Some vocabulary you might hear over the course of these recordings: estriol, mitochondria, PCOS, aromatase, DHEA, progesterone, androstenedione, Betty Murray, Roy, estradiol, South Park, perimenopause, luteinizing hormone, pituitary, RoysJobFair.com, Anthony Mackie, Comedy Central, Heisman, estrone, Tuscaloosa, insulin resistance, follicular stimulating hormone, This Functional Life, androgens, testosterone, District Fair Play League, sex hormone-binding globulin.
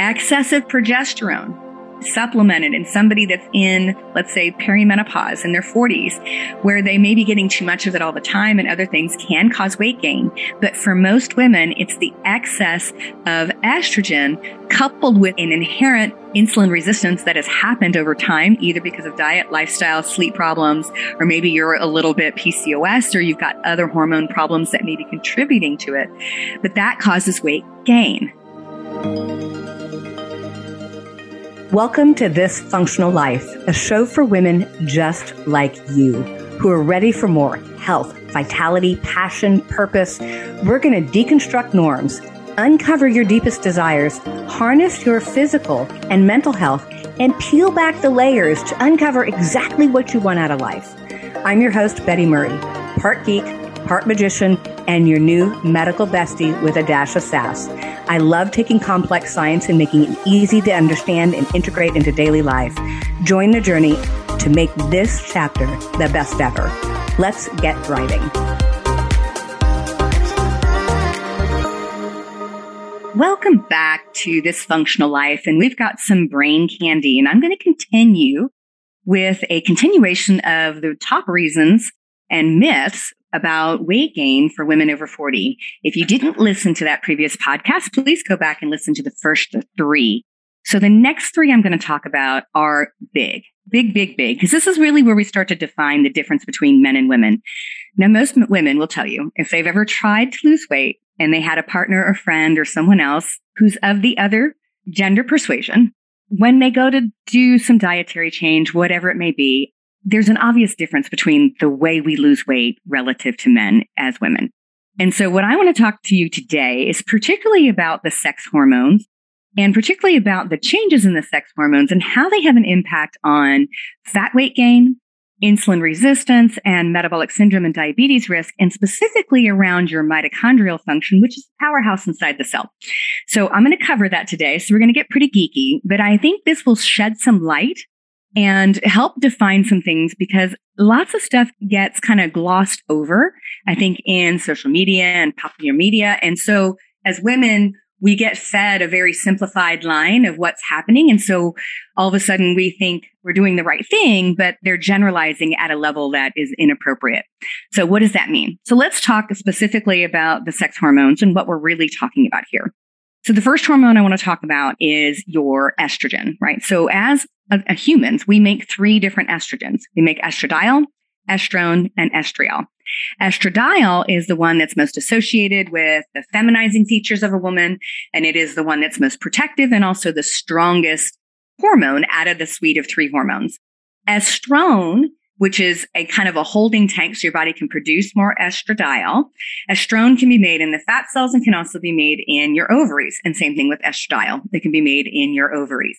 Excessive progesterone supplemented in somebody that's in, let's say, perimenopause in their 40s, where they may be getting too much of it all the time and other things, can cause weight gain. But for most women, it's the excess of estrogen coupled with an inherent insulin resistance that has happened over time, either because of diet, lifestyle, sleep problems, or maybe you're a little bit PCOS or you've got other hormone problems that may be contributing to it. But that causes weight gain. Welcome to This Functional Life, a show for women just like you who are ready for more health, vitality, passion, purpose. We're going to deconstruct norms, uncover your deepest desires, harness your physical and mental health, and peel back the layers to uncover exactly what you want out of life. I'm your host, Betty Murray, part geek, part magician, and your new medical bestie with a dash of sass. I love taking complex science and making it easy to understand and integrate into daily life. Join the journey to make this chapter the best ever. Let's get thriving. Welcome back to This Functional Life, and we've got some brain candy, and I'm going to continue with a continuation of the top reasons and myths about weight gain for women over 40. If you didn't listen to that previous podcast, please go back and listen to the first three. So the next three I'm going to talk about are big, because this is really where we start to define the difference between men and women. Now, most women will tell you if they've ever tried to lose weight and they had a partner or friend or someone else who's of the other gender persuasion, when they go to do some dietary change, whatever it may be, there's an obvious difference between the way we lose weight relative to men as women. And so what I want to talk to you today is particularly about the sex hormones and particularly about the changes in the sex hormones and how they have an impact on fat weight gain, insulin resistance, and metabolic syndrome and diabetes risk, and specifically around your mitochondrial function, which is the powerhouse inside the cell. So I'm going to cover that today. So we're going to get pretty geeky, but I think this will shed some light and help define some things, because lots of stuff gets kind of glossed over, I think, in social media and popular media. And so as women, we get fed a very simplified line of what's happening. And so all of a sudden we think we're doing the right thing, but they're generalizing at a level that is inappropriate. So what does that mean? So let's talk specifically about the sex hormones and what we're really talking about here. So the first hormone I want to talk about is your estrogen, right? So as humans, we make three different estrogens. We make estradiol, estrone, and estriol. Estradiol is the one that's most associated with the feminizing features of a woman, and it is the one that's most protective and also the strongest hormone out of the suite of three hormones. Estrone, which is a kind of a holding tank so your body can produce more estradiol. Estrone can be made in the fat cells and can also be made in your ovaries. And same thing with estradiol. They can be made in your ovaries.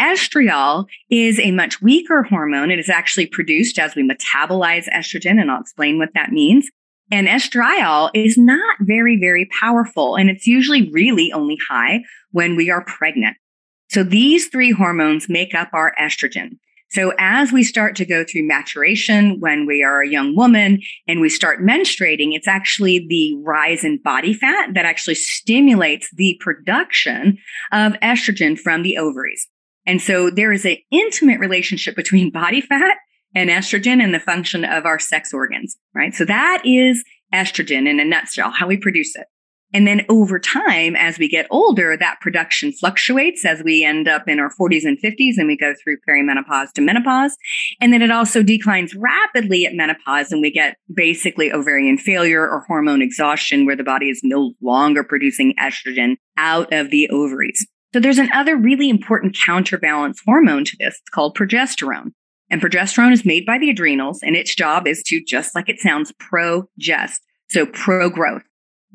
Estriol is a much weaker hormone. It is actually produced as we metabolize estrogen, and I'll explain what that means. And estriol is not very, very powerful, and it's usually really only high when we are pregnant. So these three hormones make up our estrogen. So as we start to go through maturation when we are a young woman and we start menstruating, it's actually the rise in body fat that actually stimulates the production of estrogen from the ovaries. And so there is an intimate relationship between body fat and estrogen and the function of our sex organs, right? So that is estrogen in a nutshell, how we produce it. And then over time, as we get older, that production fluctuates as we end up in our 40s and 50s and we go through perimenopause to menopause. And then it also declines rapidly at menopause and we get basically ovarian failure or hormone exhaustion where the body is no longer producing estrogen out of the ovaries. So there's another really important counterbalance hormone to this. It's called progesterone. And progesterone is made by the adrenals, and its job is to, just like it sounds, progest, so pro-growth.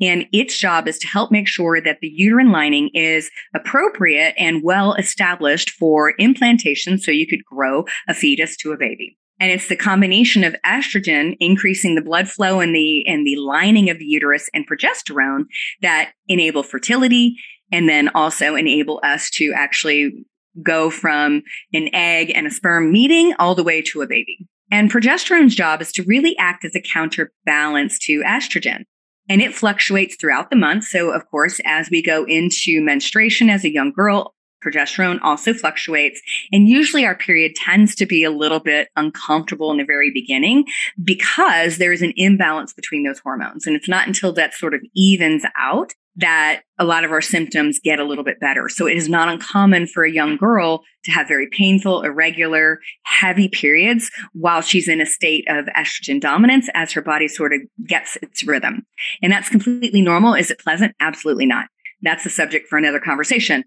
And its job is to help make sure that the uterine lining is appropriate and well established for implantation so you could grow a fetus to a baby. And it's the combination of estrogen increasing the blood flow and the lining of the uterus and progesterone that enable fertility and then also enable us to actually go from an egg and a sperm meeting all the way to a baby. And progesterone's job is to really act as a counterbalance to estrogen. And it fluctuates throughout the month. So, of course, as we go into menstruation as a young girl, Progesterone also fluctuates, and usually our period tends to be a little bit uncomfortable in the very beginning because there is an imbalance between those hormones. And it's not until that sort of evens out that a lot of our symptoms get a little bit better. So it is not uncommon for a young girl to have very painful, irregular, heavy periods while she's in a state of estrogen dominance as her body sort of gets its rhythm. And that's completely normal. Is it pleasant? Absolutely not. That's the subject for another conversation.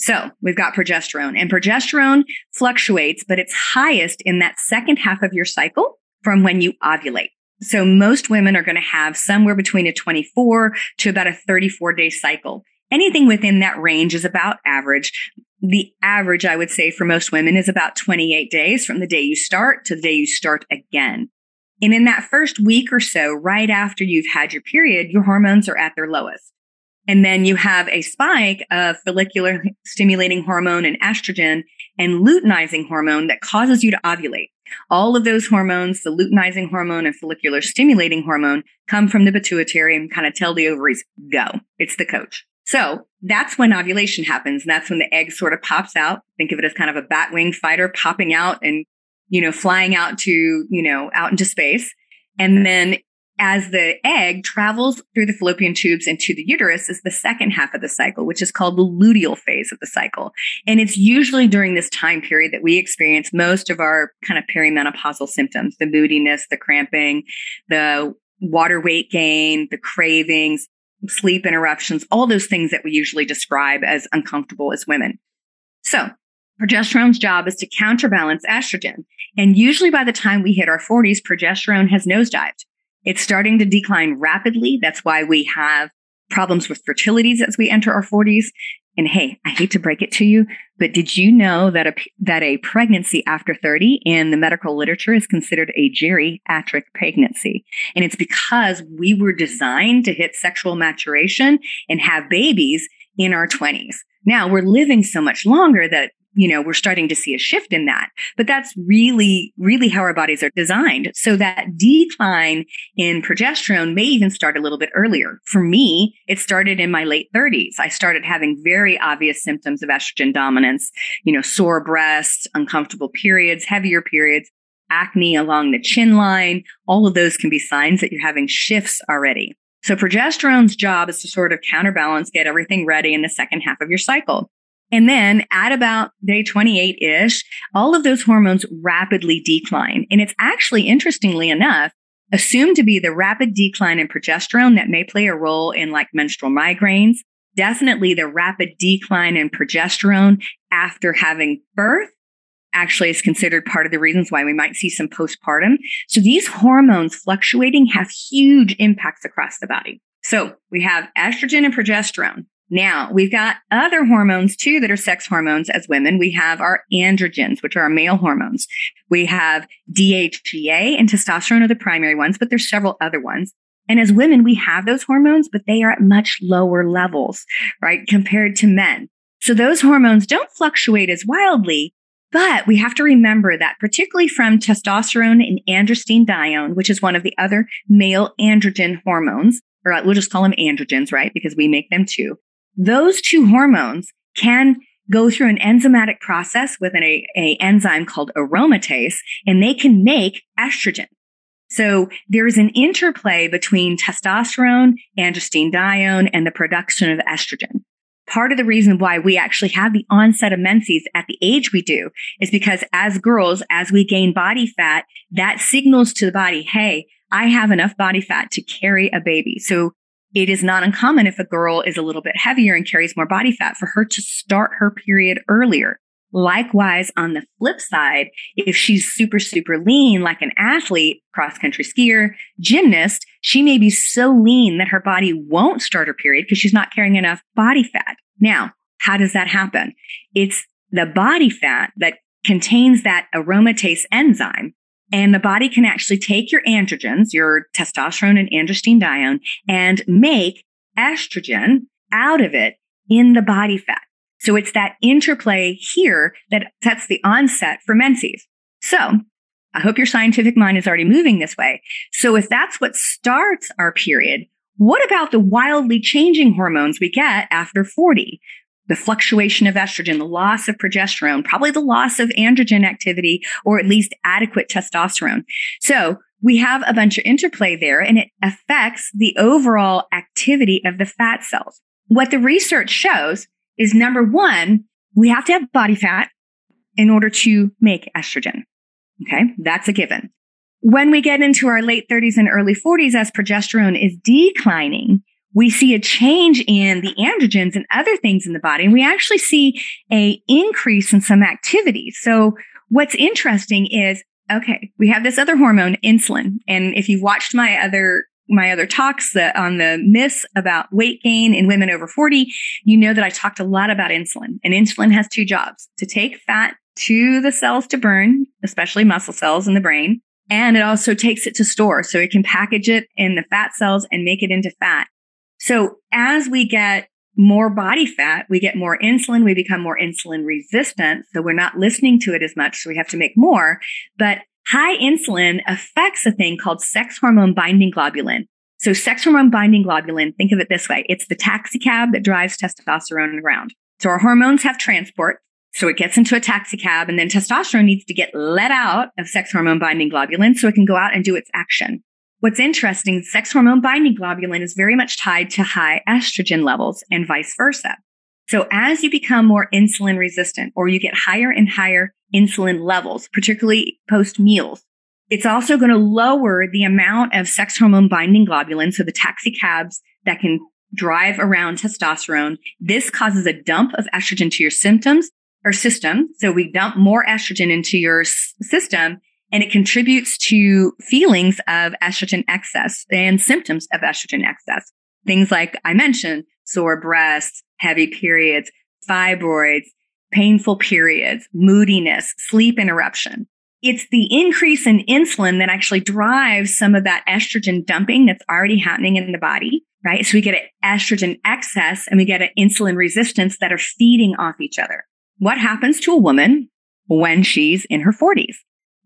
So we've got progesterone, and progesterone fluctuates, but it's highest in that second half of your cycle from when you ovulate. So most women are going to have somewhere between a 24 to about a 34-day cycle. Anything within that range is about average. The average, I would say, for most women is about 28 days from the day you start to the day you start again. And in that first week or so, right after you've had your period, your hormones are at their lowest. And then you have a spike of follicular-stimulating hormone and estrogen and luteinizing hormone that causes you to ovulate. All of those hormones, the luteinizing hormone and follicular-stimulating hormone, come from the pituitary and kind of tell the ovaries, go. It's the coach. So that's when ovulation happens. And that's when the egg sort of pops out. Think of it as kind of a bat-wing fighter popping out and, flying out to, out into space. And then as the egg travels through the fallopian tubes into the uterus is the second half of the cycle, which is called the luteal phase of the cycle. And it's usually during this time period that we experience most of our kind of perimenopausal symptoms, the moodiness, the cramping, the water weight gain, the cravings, sleep interruptions, all those things that we usually describe as uncomfortable as women. So progesterone's job is to counterbalance estrogen. And usually by the time we hit our 40s, progesterone has nosedived. It's starting to decline rapidly. That's why we have problems with fertilities as we enter our 40s. And hey, I hate to break it to you, but did you know that a pregnancy after 30 in the medical literature is considered a geriatric pregnancy? And it's because we were designed to hit sexual maturation and have babies in our 20s. Now we're living so much longer that we're starting to see a shift in that. But that's really, really how our bodies are designed. So that decline in progesterone may even start a little bit earlier. For me, it started in my late 30s. I started having very obvious symptoms of estrogen dominance, sore breasts, uncomfortable periods, heavier periods, acne along the chin line. All of those can be signs that you're having shifts already. So progesterone's job is to sort of counterbalance, get everything ready in the second half of your cycle. And then at about day 28-ish, all of those hormones rapidly decline. And it's actually, interestingly enough, assumed to be the rapid decline in progesterone that may play a role in like menstrual migraines, definitely the rapid decline in progesterone after having birth. Actually is considered part of the reasons why we might see some postpartum. So these hormones fluctuating have huge impacts across the body. So we have estrogen and progesterone. Now, we've got other hormones, too, that are sex hormones as women. We have our androgens, which are our male hormones. We have DHEA and testosterone are the primary ones, but there's several other ones. And as women, we have those hormones, but they are at much lower levels, right, compared to men. So those hormones don't fluctuate as wildly, but we have to remember that particularly from testosterone and androstenedione, which is one of the other male androgen hormones, or we'll just call them androgens, right, because we make them too. Those two hormones can go through an enzymatic process with an enzyme called aromatase, and they can make estrogen. So there's an interplay between testosterone, androstenedione, and the production of estrogen. Part of the reason why we actually have the onset of menses at the age we do is because as girls, as we gain body fat, that signals to the body, hey, I have enough body fat to carry a baby. So it is not uncommon if a girl is a little bit heavier and carries more body fat for her to start her period earlier. Likewise, on the flip side, if she's super, super lean, like an athlete, cross-country skier, gymnast, she may be so lean that her body won't start her period because she's not carrying enough body fat. Now, how does that happen? It's the body fat that contains that aromatase enzyme. And the body can actually take your androgens, your testosterone and androstenedione, and make estrogen out of it in the body fat. So it's that interplay here that sets the onset for menses. So I hope your scientific mind is already moving this way. So if that's what starts our period, what about the wildly changing hormones we get after 40? the fluctuation of estrogen, the loss of progesterone, probably the loss of androgen activity, or at least adequate testosterone. So we have a bunch of interplay there, and it affects the overall activity of the fat cells. What the research shows is, number one, we have to have body fat in order to make estrogen. Okay, that's a given. When we get into our late 30s and early 40s, as progesterone is declining, we see a change in the androgens and other things in the body, and we actually see an increase in some activity. So what's interesting is, okay, we have this other hormone, insulin. And if you've watched my other talks on the myths about weight gain in women over 40, you know that I talked a lot about insulin. And insulin has two jobs: to take fat to the cells to burn, especially muscle cells in the brain, and it also takes it to store. So it can package it in the fat cells and make it into fat. So as we get more body fat, we get more insulin, we become more insulin resistant. So we're not listening to it as much. So we have to make more. But high insulin affects a thing called sex hormone-binding globulin. So sex hormone-binding globulin, think of it this way. It's the taxi cab that drives testosterone around. So our hormones have transport. So it gets into a taxi cab, and then testosterone needs to get let out of sex hormone-binding globulin so it can go out and do its action. What's interesting, sex hormone-binding globulin is very much tied to high estrogen levels and vice versa. So as you become more insulin resistant, or you get higher and higher insulin levels, particularly post-meals, it's also going to lower the amount of sex hormone-binding globulin, so the taxi cabs that can drive around testosterone. This causes a dump of estrogen to your symptoms or system. So we dump more estrogen into your system, and it contributes to feelings of estrogen excess and symptoms of estrogen excess. Things like I mentioned, sore breasts, heavy periods, fibroids, painful periods, moodiness, sleep interruption. It's the increase in insulin that actually drives some of that estrogen dumping that's already happening in the body, right? So we get an estrogen excess and we get an insulin resistance that are feeding off each other. What happens to a woman when she's in her 40s?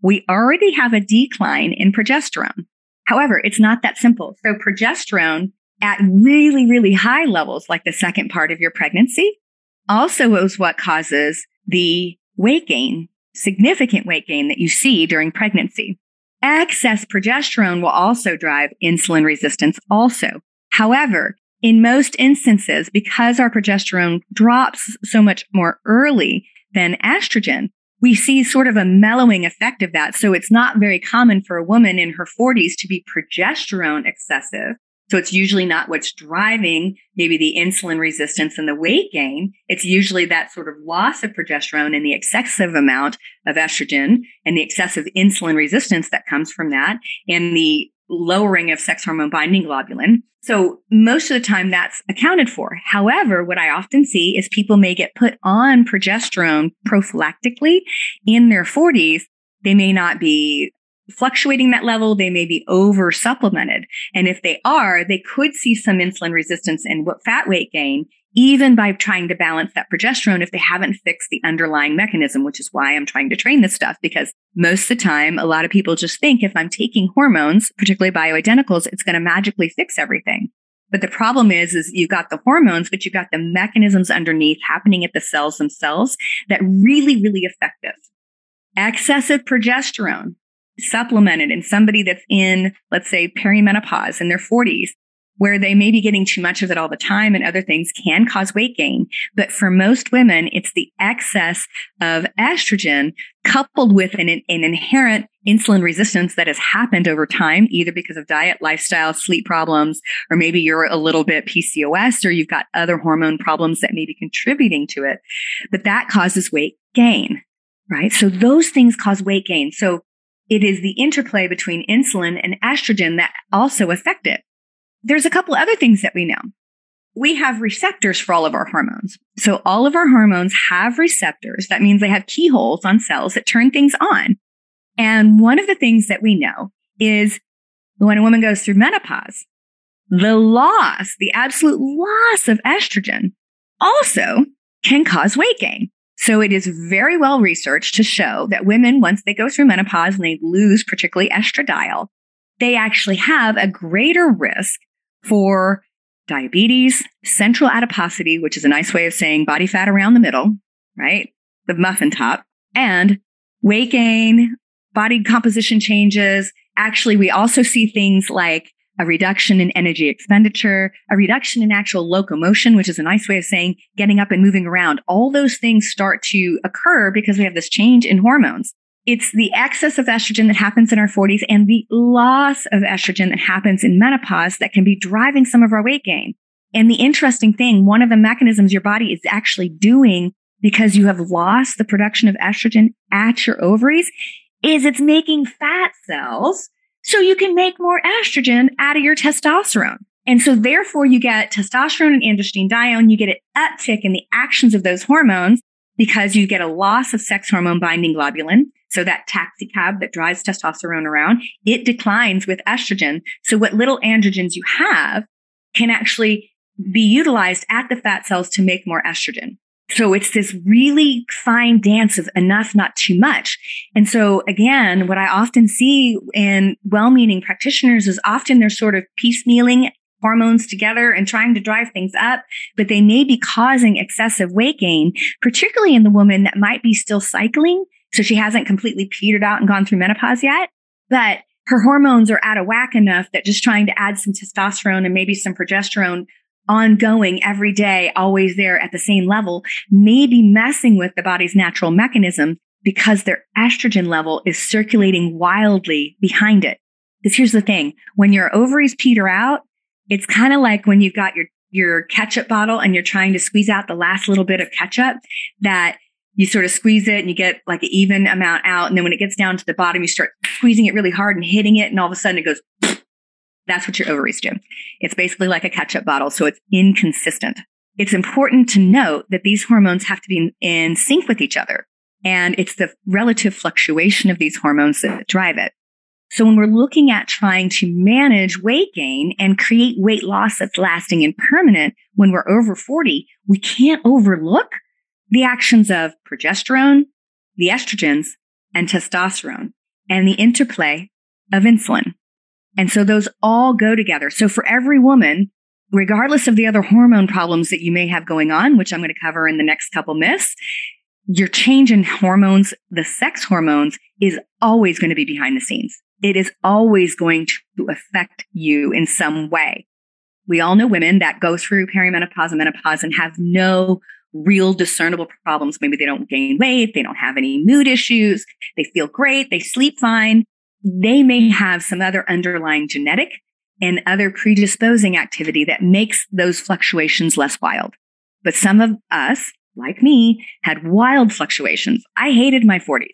We already have a decline in progesterone. However, it's not that simple. So progesterone at really, really high levels, like the second part of your pregnancy, also is what causes the weight gain, significant weight gain that you see during pregnancy. Excess progesterone will also drive insulin resistance also. However, in most instances, because our progesterone drops so much more early than estrogen, we see sort of a mellowing effect of that. So it's not very common for a woman in her 40s to be progesterone excessive. So it's usually not what's driving maybe the insulin resistance and the weight gain. It's usually that sort of loss of progesterone and the excessive amount of estrogen and the excessive insulin resistance that comes from that and the lowering of sex hormone binding globulin. So most of the time that's accounted for. However, what I often see is people may get put on progesterone prophylactically in their 40s. They may not be fluctuating that level. They may be over supplemented. And if they are, they could see some insulin resistance and fat weight gain, even by trying to balance that progesterone if they haven't fixed the underlying mechanism, which is why I'm trying to train this stuff. Because most of the time, a lot of people just think if I'm taking hormones, particularly bioidenticals, it's going to magically fix everything. But the problem is you've got the hormones, but you've got the mechanisms underneath happening at the cells themselves that really, really affect this. Excessive progesterone supplemented in somebody that's in, let's say, perimenopause in their 40s, where they may be getting too much of it all the time and other things, can cause weight gain. But for most women, it's the excess of estrogen coupled with an inherent insulin resistance that has happened over time, either because of diet, lifestyle, sleep problems, or maybe you're a little bit PCOS or you've got other hormone problems that may be contributing to it. But that causes weight gain, right? So those things cause weight gain. So it is the interplay between insulin and estrogen that also affect it. There's a couple other things that we know. We have receptors for all of our hormones. So all of our hormones have receptors. That means they have keyholes on cells that turn things on. And one of the things that we know is when a woman goes through menopause, the absolute loss of estrogen also can cause weight gain. So it is very well researched to show that women, once they go through menopause and they lose particularly estradiol, they actually have a greater risk for diabetes, central adiposity, which is a nice way of saying body fat around the middle, right? The muffin top, and weight gain, body composition changes. Actually, we also see things like a reduction in energy expenditure, a reduction in actual locomotion, which is a nice way of saying getting up and moving around. All those things start to occur because we have this change in hormones. It's the excess of estrogen that happens in our 40s and the loss of estrogen that happens in menopause that can be driving some of our weight gain. And the interesting thing, one of the mechanisms your body is actually doing because you have lost the production of estrogen at your ovaries is it's making fat cells so you can make more estrogen out of your testosterone. And so therefore you get testosterone and androstenedione, you get an uptick in the actions of those hormones because you get a loss of sex hormone-binding globulin. So that taxicab that drives testosterone around, it declines with estrogen. So what little androgens you have can actually be utilized at the fat cells to make more estrogen. So it's this really fine dance of enough, not too much. And so again, what I often see in well-meaning practitioners is often they're sort of piecemealing hormones together and trying to drive things up, but they may be causing excessive weight gain, particularly in the woman that might be still cycling. So she hasn't completely petered out and gone through menopause yet, but her hormones are out of whack enough that just trying to add some testosterone and maybe some progesterone ongoing every day, always there at the same level, may be messing with the body's natural mechanism because their estrogen level is circulating wildly behind it. Because here's the thing, when your ovaries peter out, it's kind of like when you've got your ketchup bottle and you're trying to squeeze out the last little bit of ketchup, that you sort of squeeze it and you get like an even amount out. And then when it gets down to the bottom, you start squeezing it really hard and hitting it. And all of a sudden it goes, that's what your ovaries do. It's basically like a ketchup bottle. So it's inconsistent. It's important to note that these hormones have to be in sync with each other. And it's the relative fluctuation of these hormones that drive it. So when we're looking at trying to manage weight gain and create weight loss that's lasting and permanent when we're over 40, we can't overlook the actions of progesterone, the estrogens, and testosterone, and the interplay of insulin. And so those all go together. So for every woman, regardless of the other hormone problems that you may have going on, which I'm going to cover in the next couple myths, your change in hormones, the sex hormones, is always going to be behind the scenes. It is always going to affect you in some way. We all know women that go through perimenopause and menopause and have no real discernible problems. Maybe they don't gain weight. They don't have any mood issues. They feel great. They sleep fine. They may have some other underlying genetic and other predisposing activity that makes those fluctuations less wild. But some of us, like me, had wild fluctuations. I hated my 40s.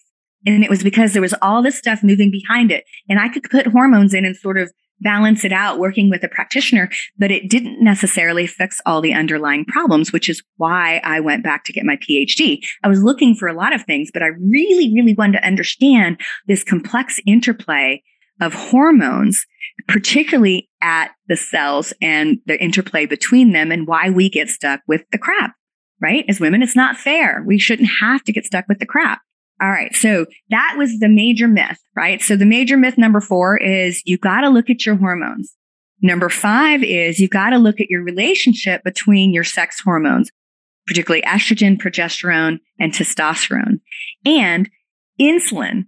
And it was because there was all this stuff moving behind it. And I could put hormones in and sort of balance it out working with a practitioner, but it didn't necessarily fix all the underlying problems, which is why I went back to get my PhD. I was looking for a lot of things, but I really, really wanted to understand this complex interplay of hormones, particularly at the cells and the interplay between them and why we get stuck with the crap, right? As women, it's not fair. We shouldn't have to get stuck with the crap. All right. So that was the major myth, right? So the major myth number 4 is you got to look at your hormones. Number 5 is you got to look at your relationship between your sex hormones, particularly estrogen, progesterone, and testosterone. And insulin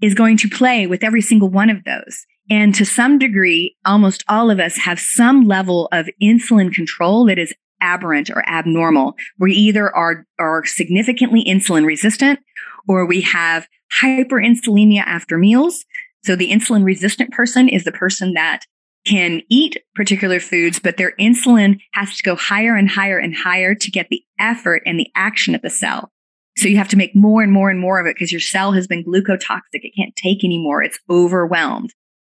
is going to play with every single one of those. And to some degree, almost all of us have some level of insulin control that is aberrant or abnormal. We either are significantly insulin resistant, or we have hyperinsulinemia after meals. So the insulin resistant person is the person that can eat particular foods, but their insulin has to go higher and higher and higher to get the effort and the action of the cell. So you have to make more and more and more of it because your cell has been glucotoxic. It can't take anymore. It's overwhelmed.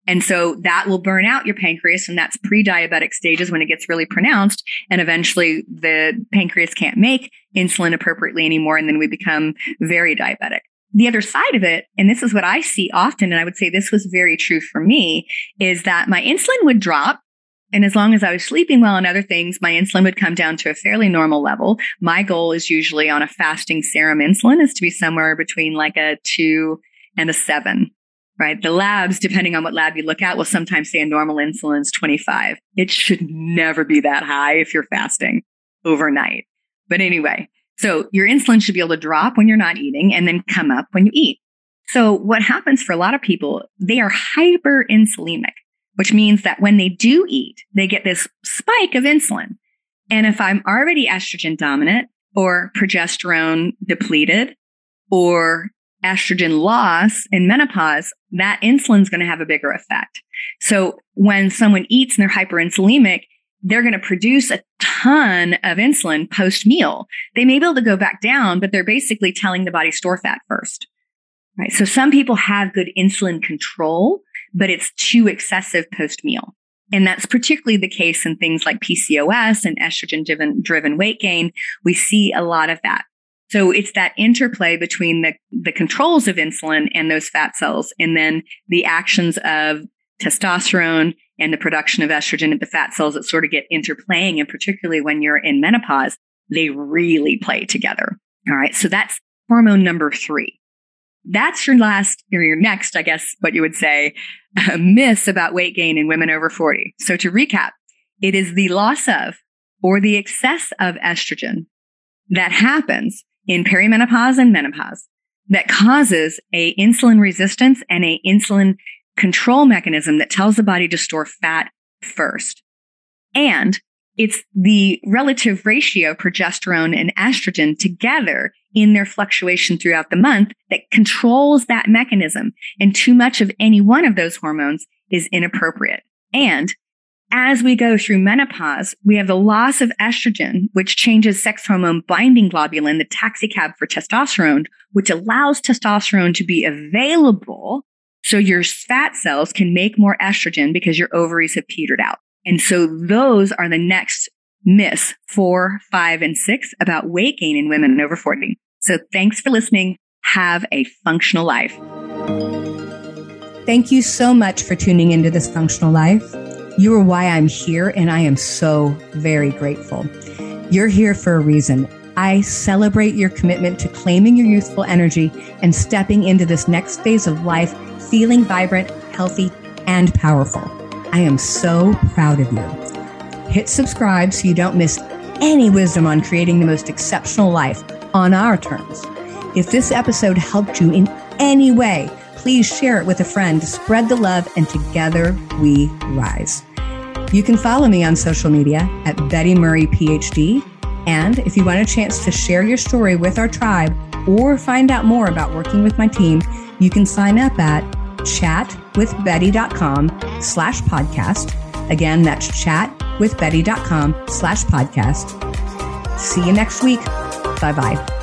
And so that will burn out your pancreas, and that's pre-diabetic stages when it gets really pronounced. And eventually the pancreas can't make insulin appropriately anymore, and then we become very diabetic. The other side of it, and this is what I see often, and I would say this was very true for me, is that my insulin would drop. And as long as I was sleeping well and other things, my insulin would come down to a fairly normal level. My goal is usually on a fasting serum insulin is to be somewhere between like a 2 and a 7. right? The labs, depending on what lab you look at, will sometimes say a normal insulin is 25. It should never be that high if you're fasting overnight. But anyway, so your insulin should be able to drop when you're not eating and then come up when you eat. So what happens for a lot of people, they are hyperinsulinic, which means that when they do eat, they get this spike of insulin. And if I'm already estrogen dominant or progesterone depleted or estrogen loss in menopause, that insulin is going to have a bigger effect. So when someone eats and they're hyperinsulinic, they're going to produce a ton of insulin post-meal. They may be able to go back down, but they're basically telling the body store fat first. Right? So some people have good insulin control, but it's too excessive post-meal. And that's particularly the case in things like PCOS and estrogen-driven weight gain. We see a lot of that. So it's that interplay between the controls of insulin and those fat cells, and then the actions of testosterone and the production of estrogen at the fat cells that sort of get interplaying. And particularly when you're in menopause, they really play together. All right. So that's hormone number 3. That's your next, I guess, what you would say, myth about weight gain in women over 40. So to recap, it is the loss of or the excess of estrogen that happens in perimenopause and menopause that causes a insulin resistance and a insulin control mechanism that tells the body to store fat first. And it's the relative ratio of progesterone and estrogen together in their fluctuation throughout the month that controls that mechanism. And too much of any one of those hormones is inappropriate. And as we go through menopause, we have the loss of estrogen, which changes sex hormone-binding globulin, the taxicab for testosterone, which allows testosterone to be available so your fat cells can make more estrogen because your ovaries have petered out. And so those are the next myths 4, 5, and 6 about weight gain in women over 40. So thanks for listening. Have a functional life. Thank you so much for tuning into This Functional Life. You are why I'm here, and I am so very grateful. You're here for a reason. I celebrate your commitment to claiming your youthful energy and stepping into this next phase of life, feeling vibrant, healthy, and powerful. I am so proud of you. Hit subscribe so you don't miss any wisdom on creating the most exceptional life on our terms. If this episode helped you in any way, please share it with a friend to spread the love, and together we rise. You can follow me on social media at Betty Murray, PhD. And if you want a chance to share your story with our tribe or find out more about working with my team, you can sign up at chatwithbetty.com/podcast. Again, that's chatwithbetty.com/podcast. See you next week. Bye-bye.